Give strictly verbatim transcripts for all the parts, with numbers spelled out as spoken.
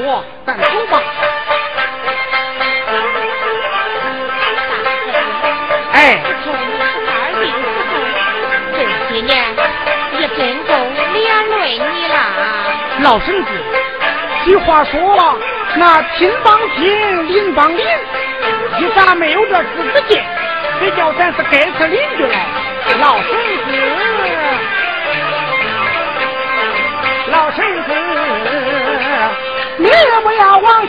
我咱走吧。哎，中二病死，这些年也真够连累你了。老婶子，俗话说了，那亲帮亲，邻帮邻，你咋没有这资格见？谁叫咱是该是邻居嘞？老婶子。老婶子，你也不要往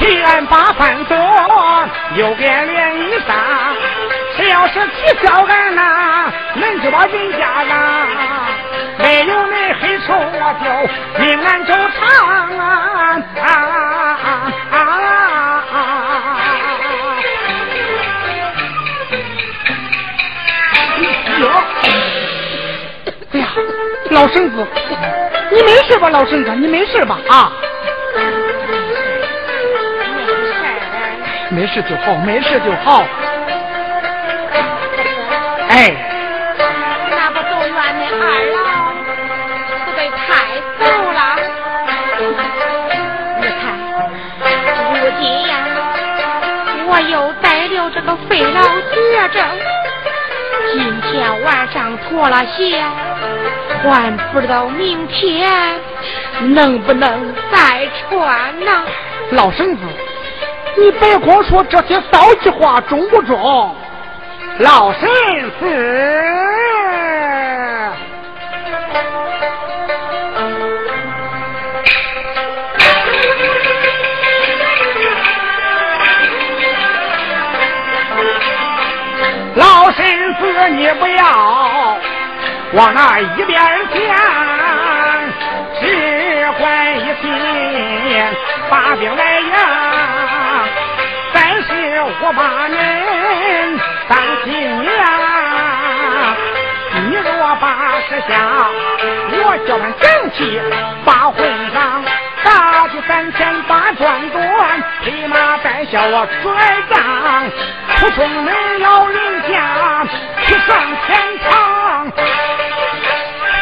替俺把饭做，又给连衣裳。只要是欺笑俺呐，恁就把人家让。没有恁黑手，我就命俺周长啊！啊啊啊！哎呀，老婶子，你没事吧？老婶子，你没事吧？啊！没事就好，没事就好。哎，那不都怨那二老是被太瘦了？你看，如今呀，我又得了这个肺痨绝症，今天晚上脱了鞋，还不知道明天能不能再穿呢。老身子。你别光说这些骚气话，中不中？老身子，老身子，你不要往那一边想，只管一心把病来养。我把您当亲娘，你若把事想，我叫他整齐把混账，打起三千把转断，立马带小我拽账，不出门要人家去上天堂，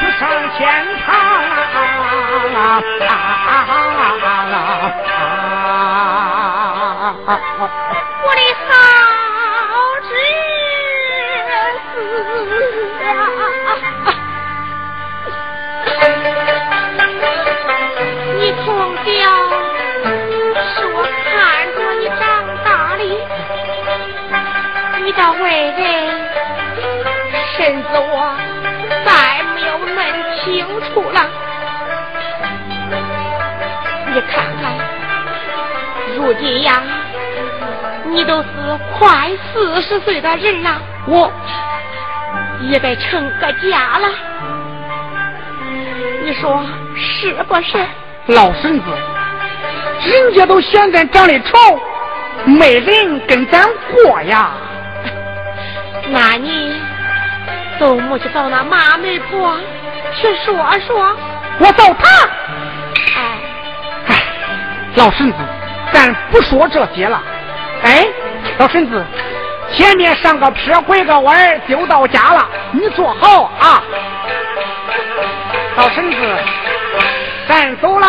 去上天堂啊啊啊啊啊！我的好侄子啊！你从小是我看着你长大的，你的为人，甚至我再没有弄清楚了。你看看，如今呀。你都是快四十岁的人了，我也该成个家了，你说是不是？老身子，人家都嫌咱长得丑，没人跟咱过呀。那你都没去找那马媒婆去说说？我找他。哎哎，老身子，咱不说这些了。哎，老婶子，前面上个撇回个弯就到家了，你坐好啊。老婶子，咱走了。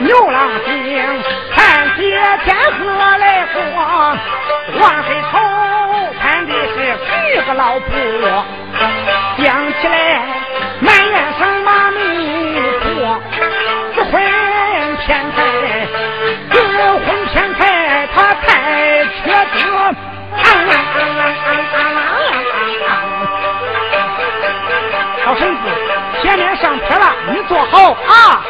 牛郎星看见天河来过，往回头看的是几个老婆，想起来满眼生马迷。自婚偏财，自婚偏财，他太缺德。啊啊啊啊啊！老身子，前面上车了，你坐好啊。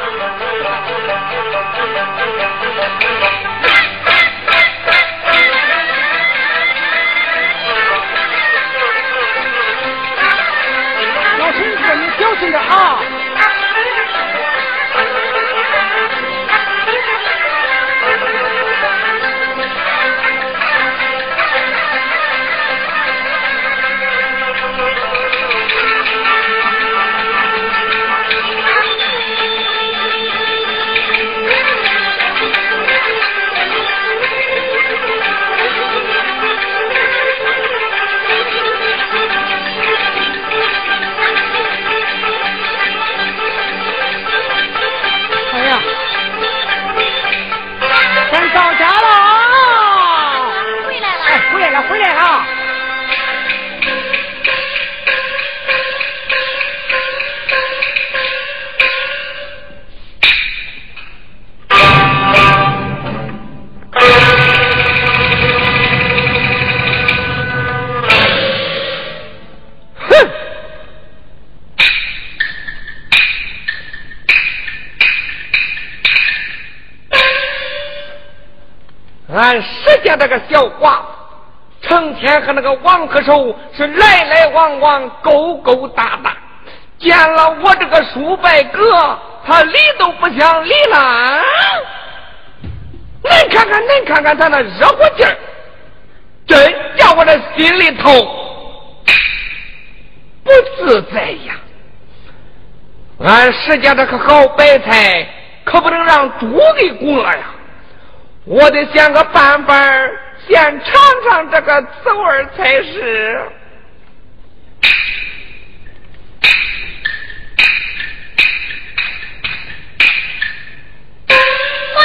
俺石家那个小娃成天和那个王克寿是来来往往，勾勾搭搭，见了我这个叔伯哥，他理都不想理了。恁看看，恁看看他那热乎劲儿，真叫我这心里头不自在呀！俺石家这个好白菜可不能让猪给拱了呀！我得想个办法，先尝尝这个滋味才是。王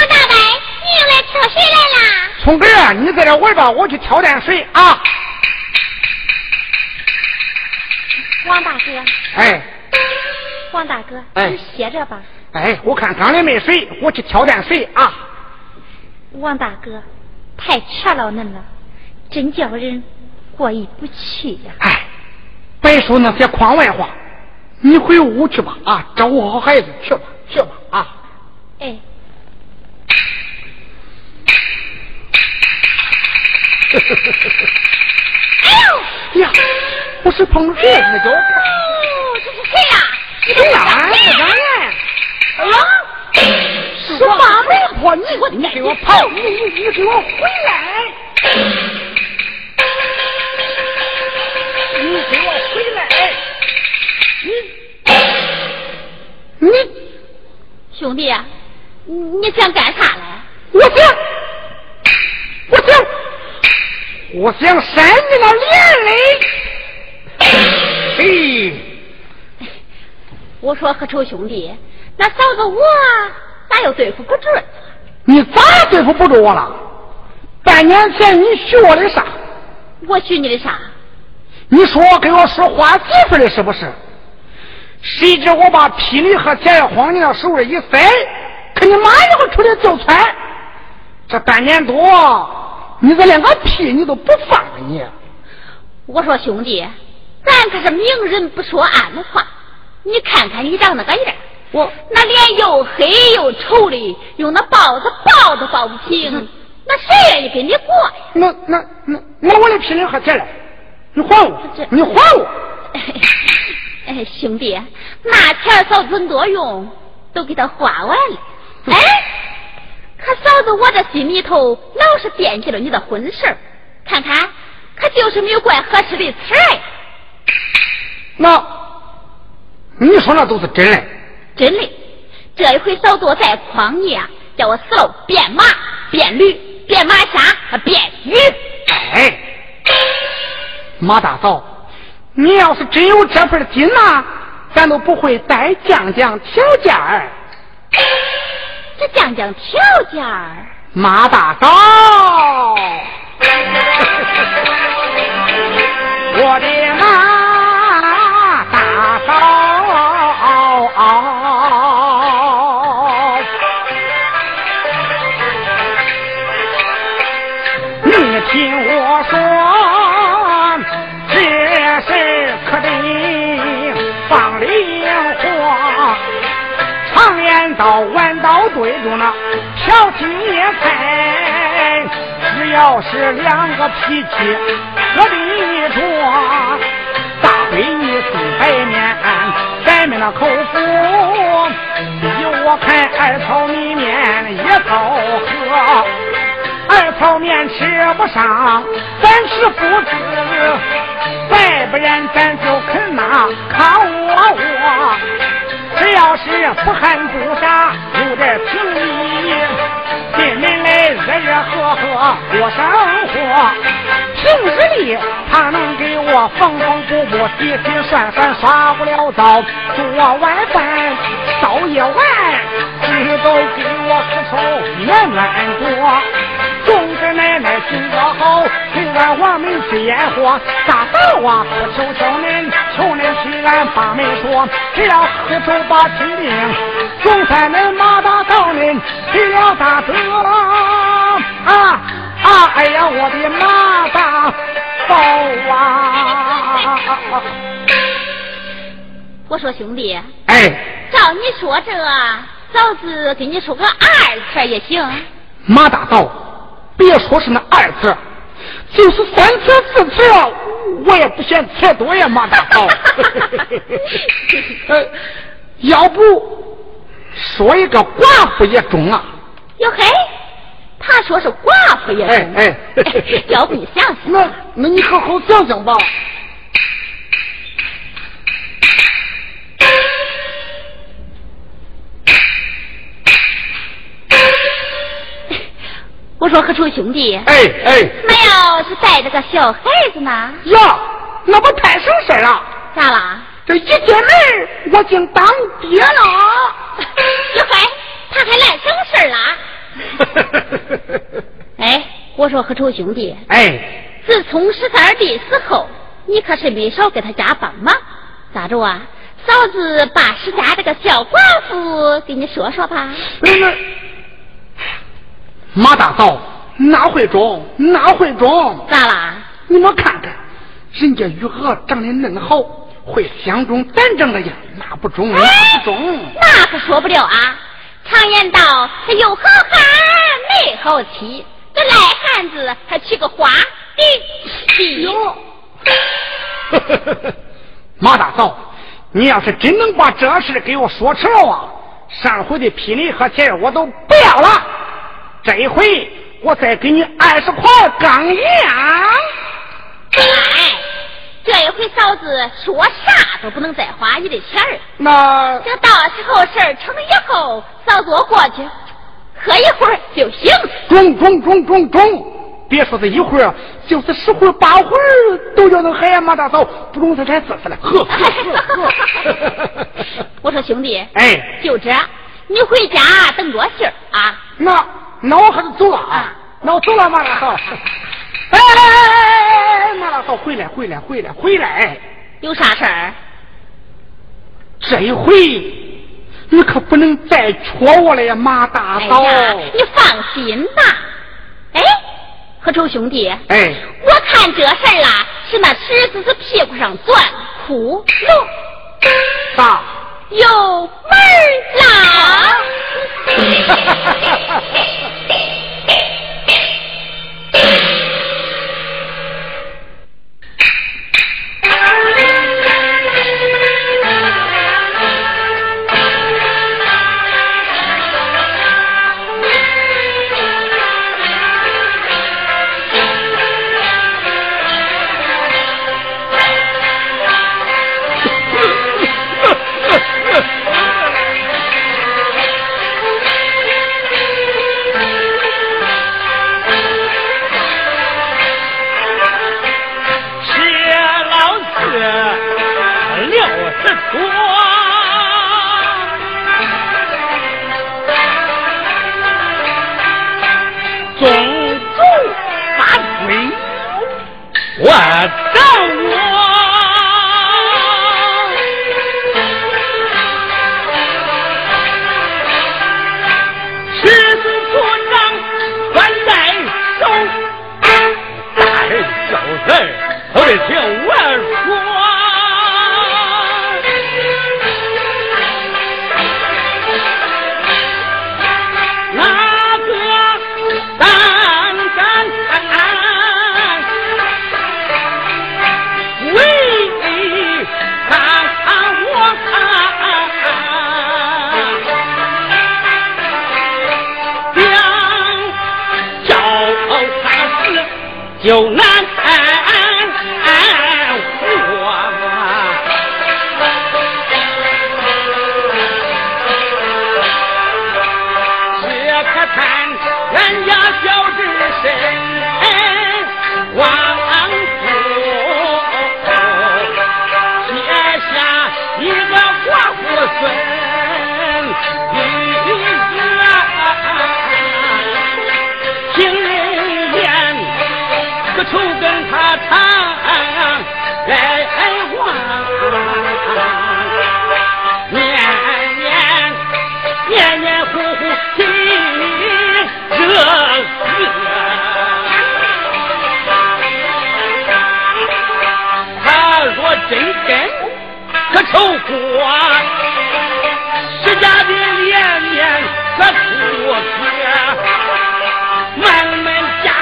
大伯，你又来挑水来啦？聪哥啊，你在这玩吧，我去挑点水啊。王大哥，哎，王大哥，哎，你歇着吧。哎，我看缸里没水，我去挑点水啊。王大哥，太缺老恁了，真叫人过意不去呀！哎，别说那些框外话，你回屋去吧啊，照顾好孩子去吧，去吧啊！哎，哎呦呀，我是碰着谁了？哦，这是谁呀？哎呀，这是俺呀！哎呦！十八媒婆，你你给我跑！你你给我回来！你给我回来！你你兄弟，你想干啥嘞？我想，我想，我想扇你那脸嘞！嘿，我说何愁兄弟，那嫂子我咋又对付不住？你咋对付不住我了？半年前你许我的啥？我许你的啥？你说给我说花媳妇的是不是？谁知我把霹雳和咸肉黄的手里一塞，可你妈一会儿出来就窜。这半年多，你这连个屁你都不放了你。我说兄弟，咱可是明人不说暗话，你看看你长那个样。我那脸又黑又臭的，用那包子包都包不平，嗯、那谁愿意跟你过呀？那那那那我的皮人和钱来，你还我，你还我！哎哎，兄弟，那钱嫂子多用，都给他花完了。嗯、哎，可嫂子我这心里头老是惦记着你的婚事儿，看看，可就是没有怪合适的词儿呀。那你说那都是真嘞？真的，这一回嫂子再诓你啊，叫我嫂变马变驴变马虾变鱼。哎，马大嫂，你要是真有这份劲呐、啊，咱都不会再讲讲条件儿。这讲讲条件儿，马大嫂，我的马大嫂。听我说，这是可得放灵活，常言道，弯刀对着那挑起菜，只要是两个脾气，我的着大杯一四白面，白面的口福，有我看二炒米面也好喝。二泡面吃不上，咱吃不止，再不然咱就啃那卡窝窝。只要是不寒不杀，有点情谊，进门来热热喝喝过生活。平日里他能给我缝缝补补，洗洗涮涮，刷不了澡，做晚饭，到夜晚，你都给我吃手暖暖锅。总之奶奶听得好，请俺王门去烟火。大嫂啊，我求求您，求您替俺把媒说，只要何愁把亲命，总算恁马大嫂您起了大德啊啊！哎呀，我的马大嫂啊！我说兄弟，哎，照你说这嫂子给你说个二字也行。马大嫂。别说是那二次，就是三次四次啊，我也不嫌钱多呀，马大嫂。呃，要不说一个寡妇也中啊？哟嘿，他说是寡妇也中。哎哎，哎要不你想想？那那你好好想想吧。我说何处兄弟，哎哎，没有是带着个小孩子呢呀，那不太省事了。咋了？这一进门我竟当爹了。一会他还来省事了。哎，我说何处兄弟，哎，自从十三弟死后，你可是没少给他家帮忙。咋着啊？嫂子把石家这个小寡妇给你说说吧。嗯，马大嫂哪会中哪会中？咋啦？你们看看人家鱼儿长得嫩好，会相中咱正的呀，哪不中哪不中？那可说不了啊，常言道他有好汉没好妻，这赖汉子他娶个花的。马大嫂，你要是真能把这事给我说成了啊，上回的聘礼和钱我都不要了，这一回我再给你二十块钢银。哎，这一回嫂子说啥都不能再花你的钱儿。那这到时候事儿成以后，嫂子我过去喝一会儿就行。中中中中中！别说这一会儿，就是十会八会都叫能黑呀，马大嫂，不中才才死死了。呵呵呵！我说兄弟，哎，就这，你回家等着信儿啊。那。那我还是走了啊！那我走了，马大嫂。哎哎哎哎！马大嫂，回来回来回来回来！有啥事儿？这一回你可不能再戳我了呀，马大嫂。哎、你放心吧。哎，何愁兄弟？哎，我看这事儿啦，是那池子是屁股上钻窟窿，大有门啦！有难安我啊，这可叹人家小智深王府结下一个寡妇孙。受苦啊，石家的连绵的苦涩，慢慢家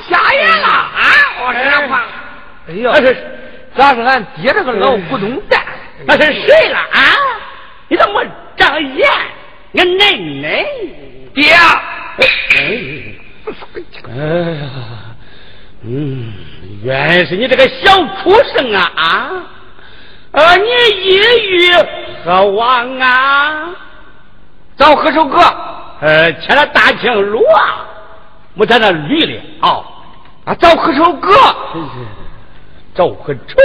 下野了啊！我这话，哎呦，那是那是俺爹这个老古董蛋，那是谁了啊？你怎么长眼？俺奶奶爹，哎呀，嗯，原是你这个小畜生啊啊！啊，你一语何往啊？找何首歌，呃，牵了大青鹿啊，没在那驴里啊，啊，找何首歌，找何愁，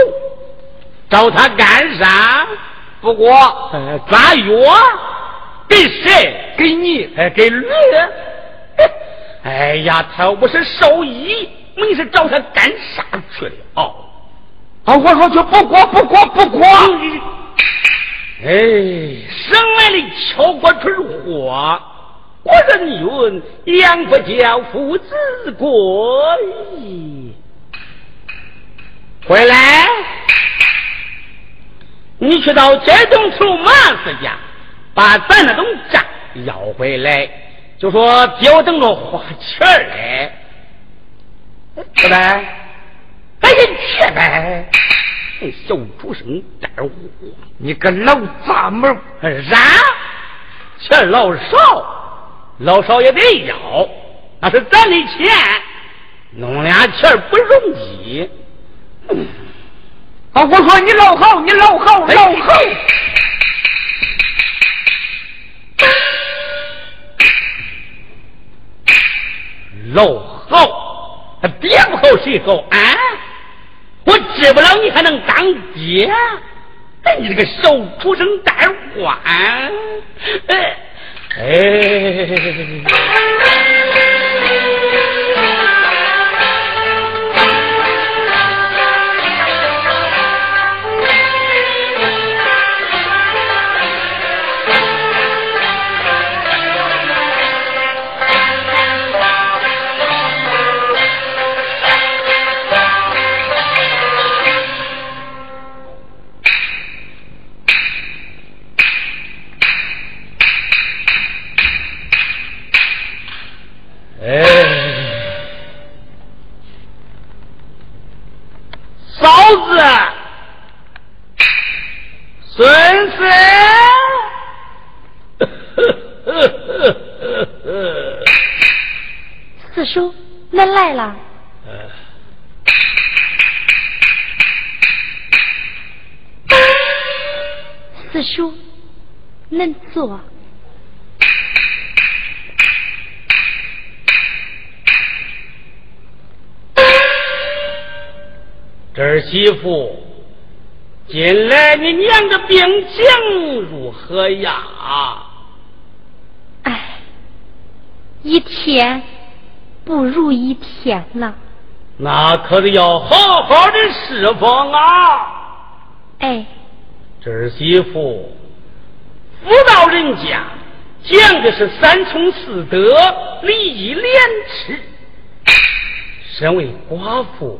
找他干啥？不过抓药给谁？给你？哎，给驴？哎呀，他我是兽医，你是找他干啥去了啊？啊，我说去不过不过不过。哎，生来的敲锅吹火，果人云养不教父之过矣。回来，你去到这栋臭马子家，把咱那栋账要回来，就说别等着花钱来，是呗？赶紧去呗！小畜生蛋儿糊，你个老杂毛！啥？钱老少，老少也得要，那是咱的钱，弄俩钱不容易。嗯、啊！我说你老好，你老好，老好！老好，爹不好谁好啊？我治不了你还能当爹？哎，你这个小畜生蛋黄！哎哎！那来了，四叔，恁坐。这儿媳妇，近来你娘的病情如何呀？哎，一天不如一天了，那可得要好好的侍奉啊！哎，这儿媳妇，妇道人家讲的是三从四德、礼义廉耻，身为寡妇，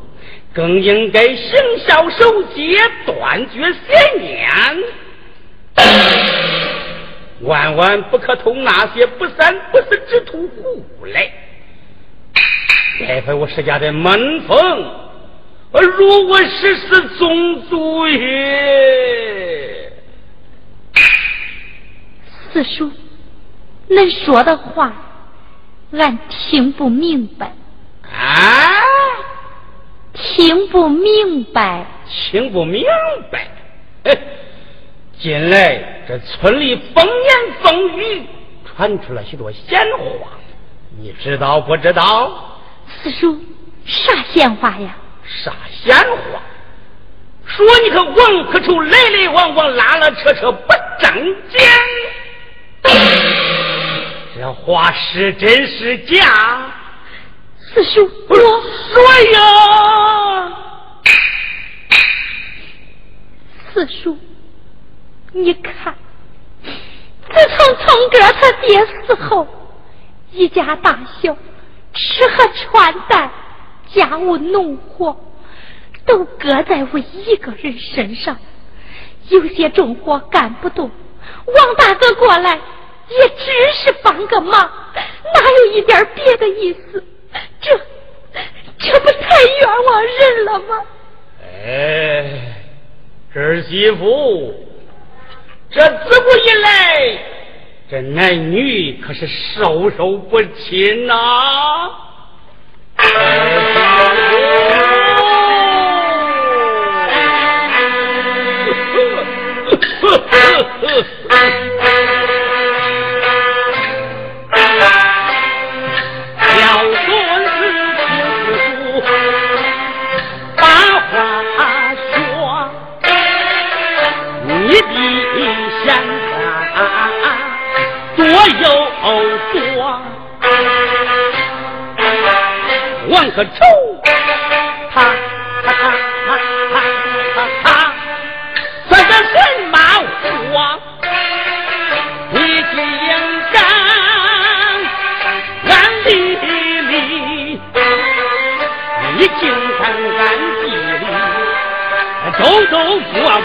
更应该行孝守节，断绝邪念，万万不可同那些不三不四之徒胡来。该回我石家的门风，如我实施宗族也。四叔，恁说的话，俺听不明白。啊？听不明白？听不明白？哎，近来这村里风言风语，传出了许多闲话，你知道不知道？四叔，啥闲话呀？啥闲话？说你个王可愁来来往往，拉拉扯扯，不正经。这话是真是假？四叔，我说呀。四叔，你看，自从聪哥他爹死后，一家大小，吃喝穿戴，家务农活，都搁在我一个人身上。有些重活干不动，王大哥过来也只是帮个忙，哪有一点别的意思？这冤枉人了吗？哎，儿媳妇，这自古以来，这男女可是授受不亲呐、啊。万个臭，他他他他他他，这是什么话？你竟敢俺弟弟，你竟敢俺弟弟，走走摸摸。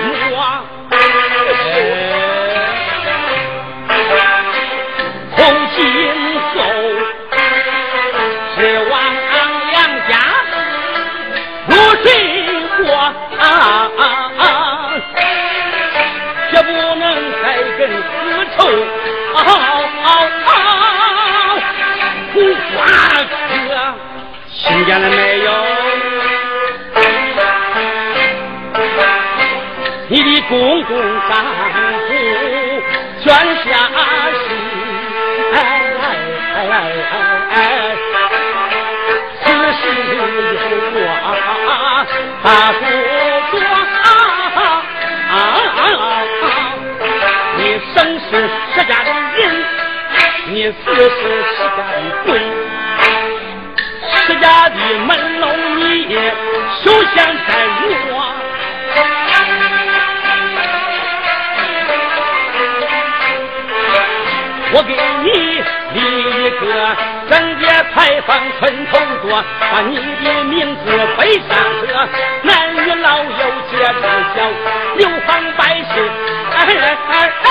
听见了没有？你的公公丈夫全下世，哎哎哎哎哎，此事有我他不做，你生是石家的人，你死是石家的鬼。石家的门楼你也休想再入啊，我给你立一个整洁牌坊村头桌，把你的名字背上车，男女老幼皆知晓，流芳百世，哎哎哎哎，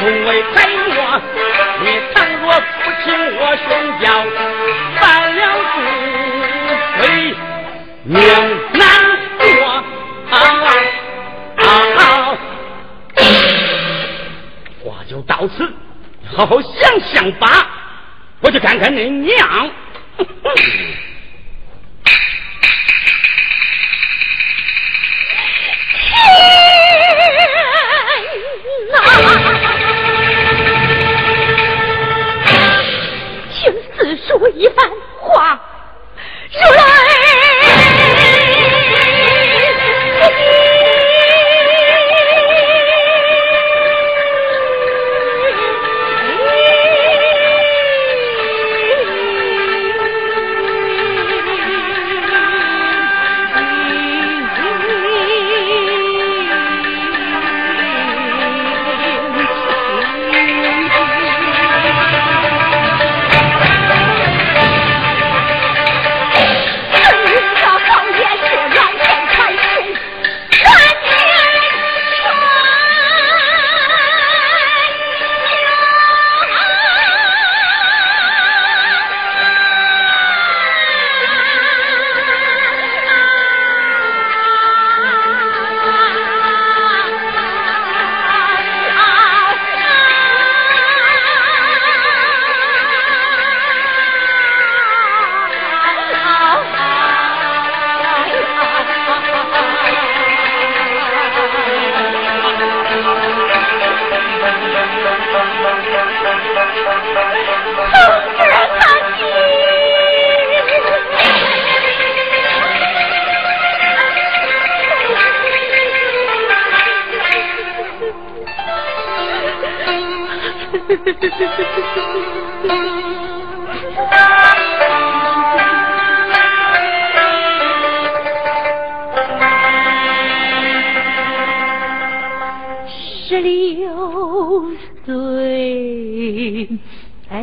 从未改过。你倘若不听我宣教，犯了罪，命难过啊啊啊！话就到此，好好想想吧。我去看看你娘。呵呵，一番话如来，十六岁，哎，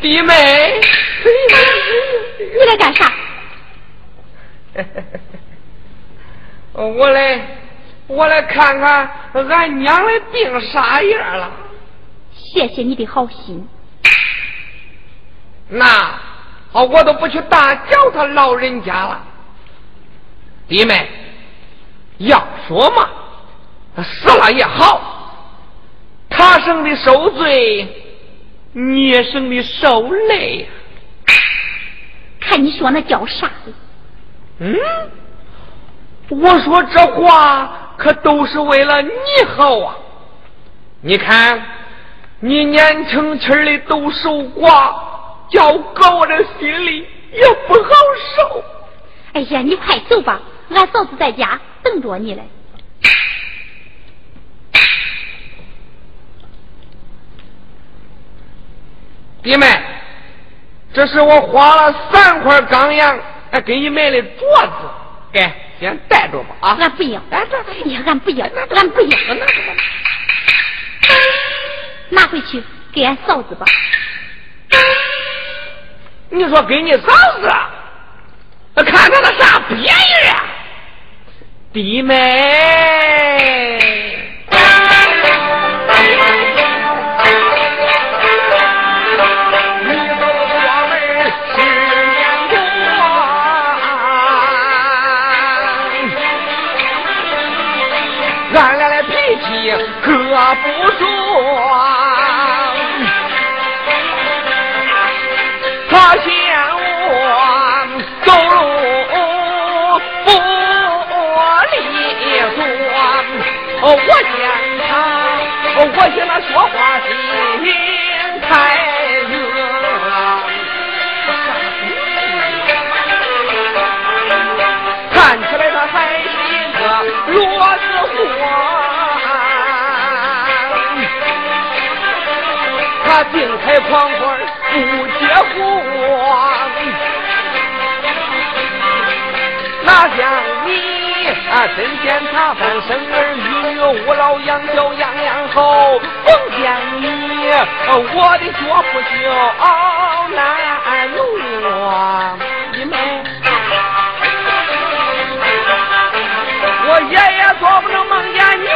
弟妹，你来干啥？我来，我来看看俺娘的病啥样了。谢谢你的好心。那我都不去打搅他老人家了。弟妹，要说嘛，死了也好，他生的受罪，你也生的受累。看你说那叫啥？嗯，我说这话可都是为了你好啊！你看，你年轻轻的都守寡，叫狗的心里也不好受。哎呀，你快走吧，俺嫂子在家等着你嘞。弟妹，这是我花了三块钢洋给你买的镯子，给先带着吧啊！俺不要，俺不要，俺不要，拿回去给俺嫂子吧。你说给你嫂子，看着那啥别人啊，弟妹。可不爽，他嫌我走路不利索，我见他，我嫌他说话心太热，看起来他还是个弱智货。他病态狂欢不结婚，哪像你啊，真见他翻生儿育女，我老养小养养后，碰见你、啊、我的脚不休难挪、啊、你们我爷爷做不能梦见你呀，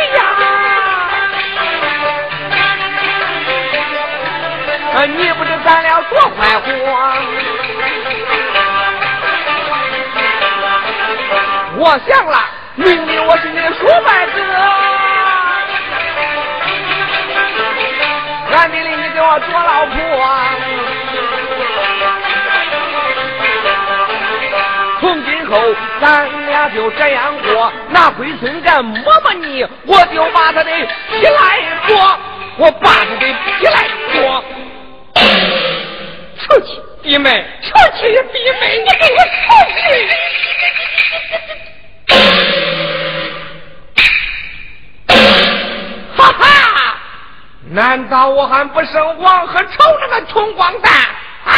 你不知咱俩多快活、啊、我想了，明明我是你的叔伯哥，俺命令你给我做老婆、啊、从今后咱俩就这样过，那回村干磨磨你，我就把他的皮来剥，我把他的皮来剥。出去，弟妹！出去，弟妹！你给我出去！哈哈！难道我还不生王和臭那个穷光蛋啊？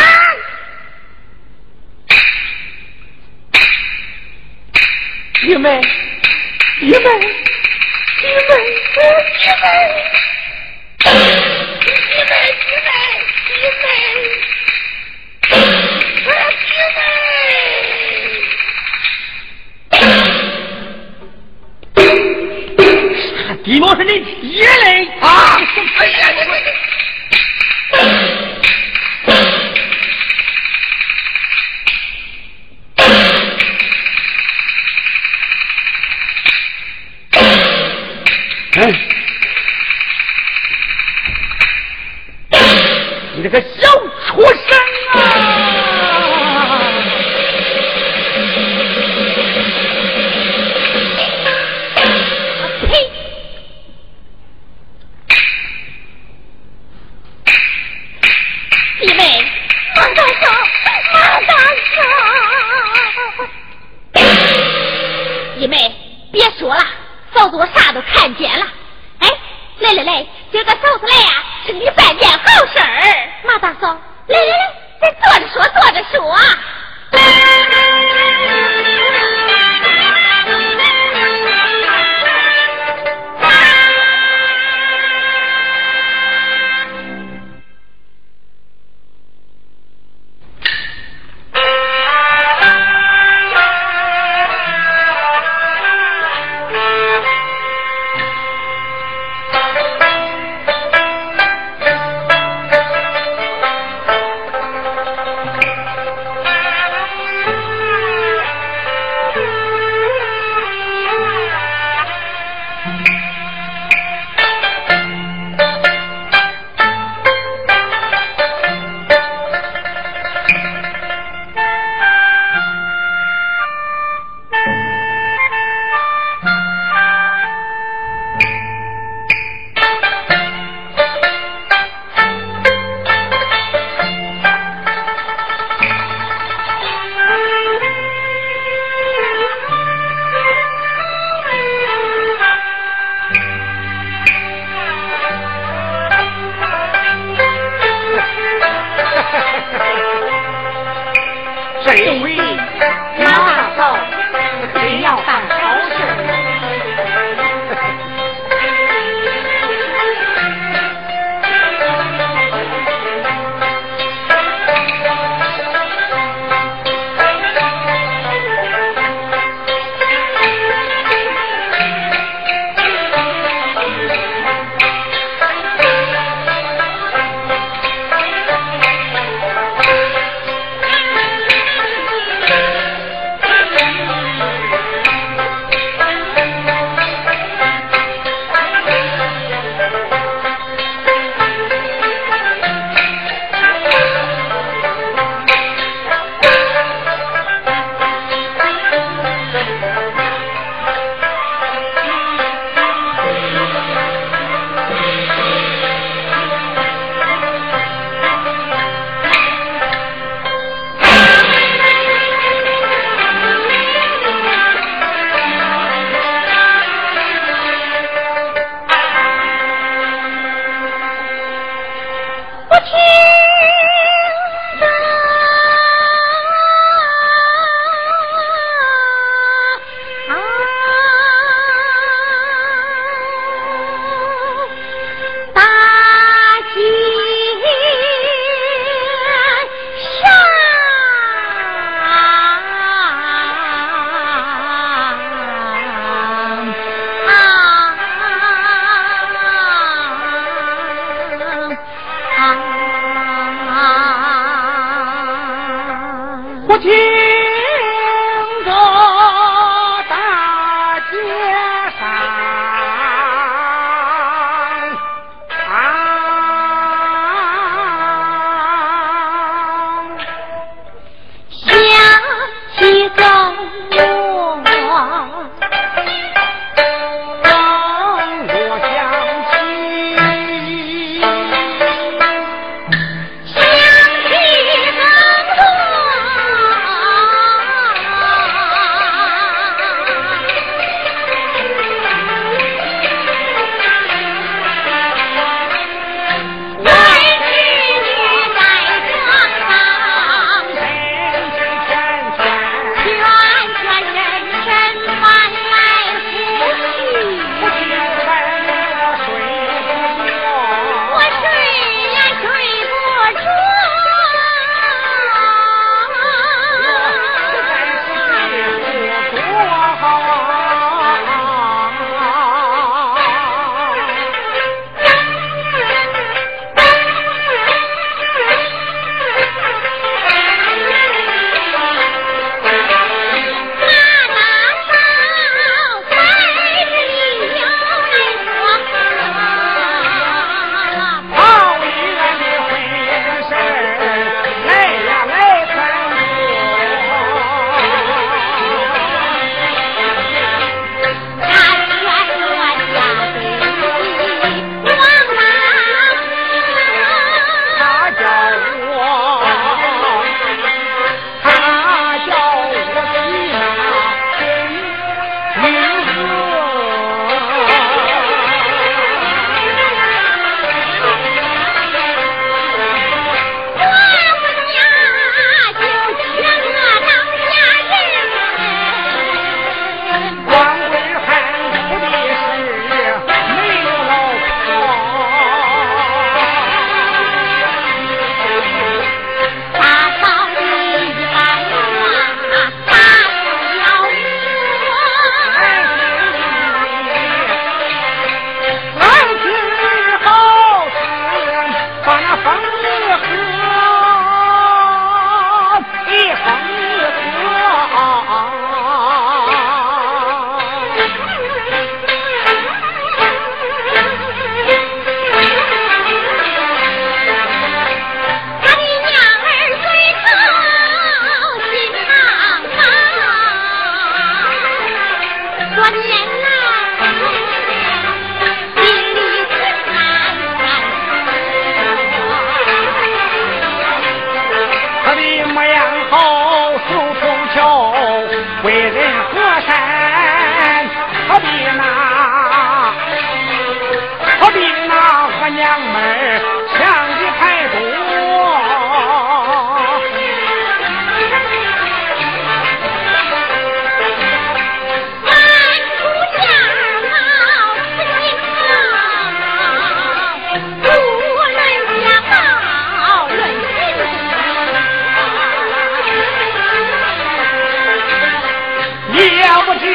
弟妹，弟妹，弟妹，弟妹，弟妹，弟妹。弟妹，弟妹，啥弟妹是你爷嘞啊！哎呀，哎。你这个小畜生啊！呸！弟妹，马大嫂，马大嫂！弟妹，别说了，嫂子我啥都看见了。哎，来来来，今个嫂子来呀、啊！是你办件好事儿，马大嫂，来来来，咱坐着说，坐着说啊。动力马上走，只要办好事。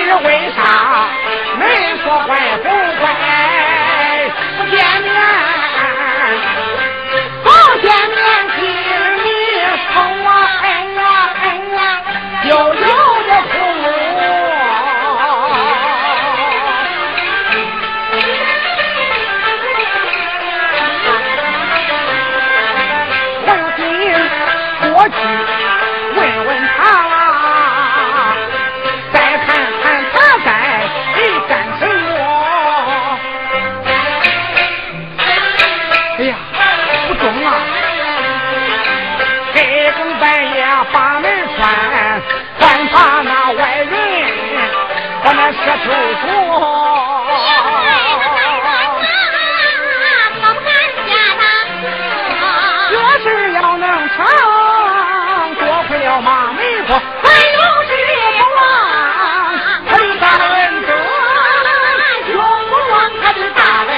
是为啥没说怪不怪不见面不见面今日疼啊疼啊疼啊有有的哭让今我去这就说老汉家当这事要能成多亏了马媒婆万有之不忘他的大恩德永不忘他的大恩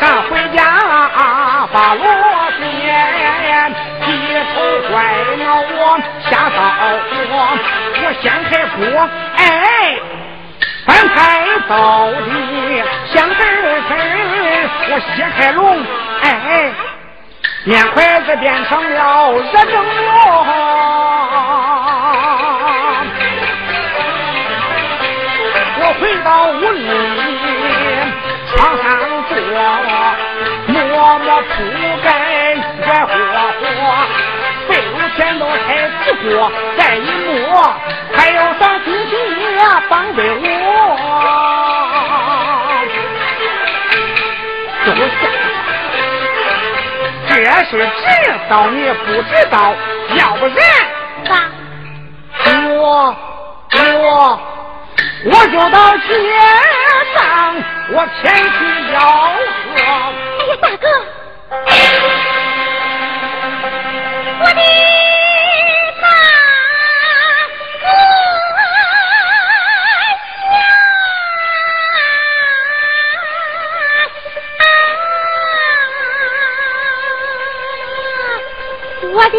上回家把罗鞭一头拐了我吓到我，我掀开锅，哎，翻开倒地香滋滋，我掀开笼，哎，面筷子变成了热蒸笼。我回到屋里，床上坐，摸摸铺盖热火火，被褥全都开紫锅，再一摸，还有咱自己绑被窝。都下，这是知道你不知道，要不然，我我。我就到街上，我前去吆喝。哎呀，大哥，我的大哥呀，我的。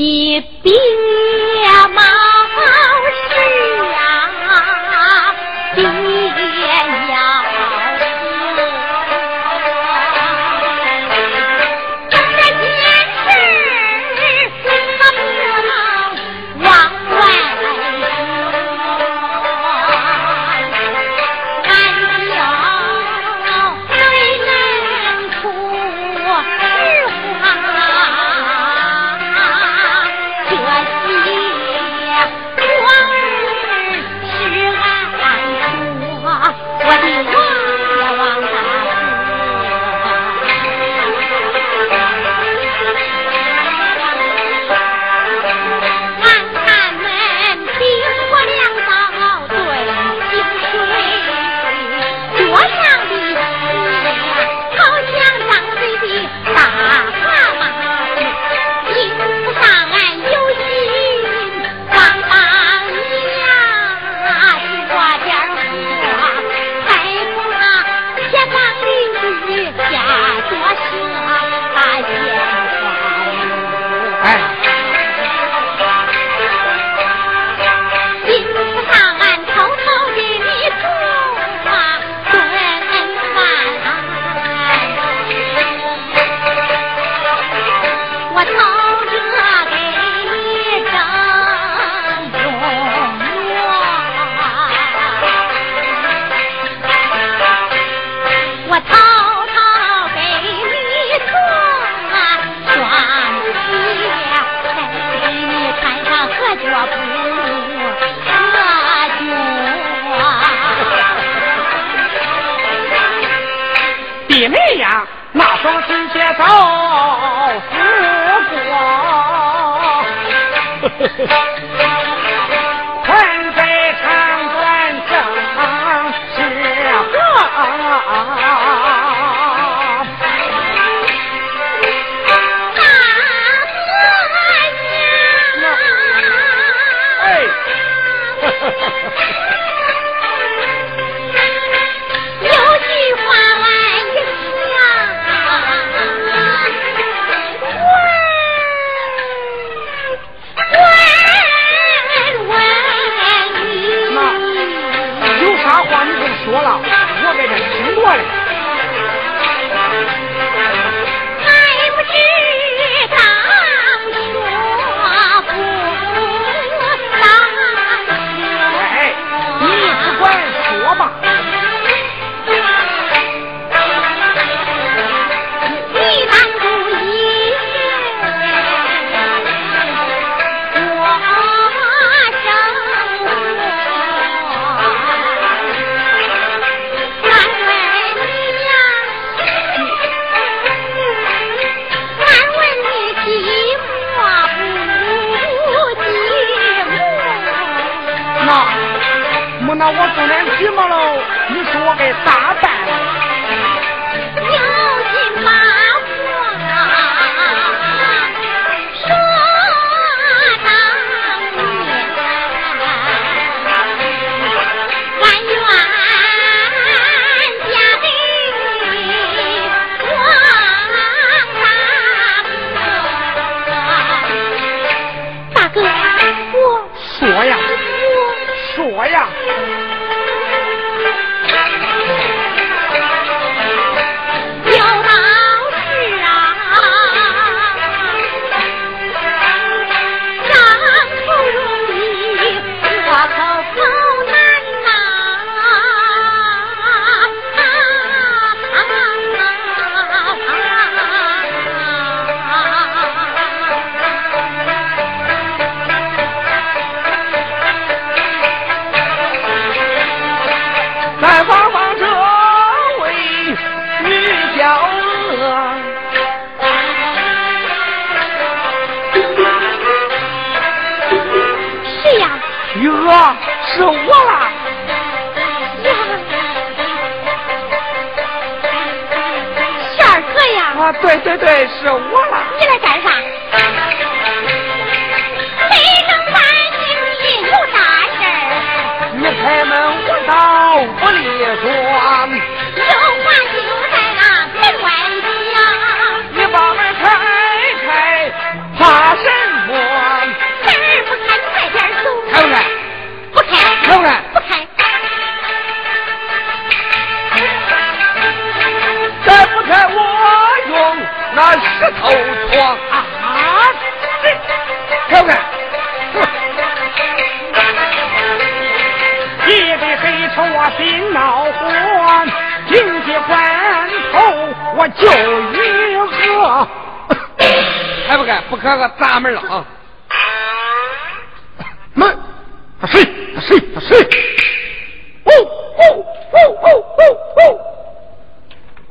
你别冒失啊，别要喝，睁着眼是他不要往外说，俺就谁能出实话。啊，有道是啊，长不容易，我口口难呐、啊啊啊啊啊啊。再往往这位女娇娥，是呀，徐娥，是我啦。是二哥呀？啊，对对对，是我啦。你来干啥？谁能把你引入大事儿？你开门我到。不理说，有话就在那门外讲。你把门开开，怕什么？门不开，你快点走。开不开？不开。开不开？不开。再不开，我用那石头戳。啊！这开不开？夜里黑愁我心恼火，紧急关头我就一个，还不敢不开个大门了啊！门，他谁？他谁？他谁？哦哦哦哦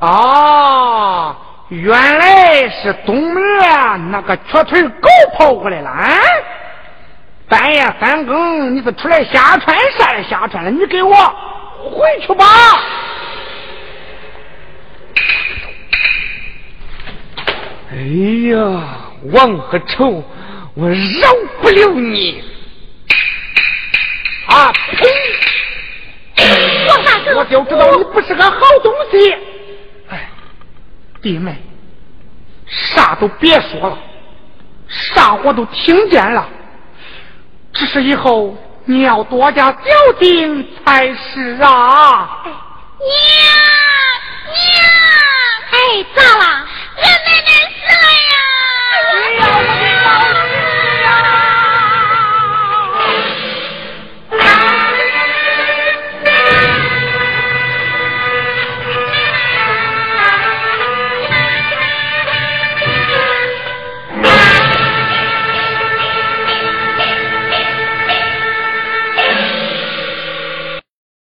哦哦！啊，原来是东门啊！那个瘸腿狗跑过来了啊！半夜三更，你是出来瞎穿啥来瞎穿了？你给我回去吧！哎呀，王和臭，我饶不了你！啊呸！王大哥，我就知道你不是个好东西。哎，弟妹，啥都别说了，啥我都听见了。只是以后你要多加小心才是啊！哎呀！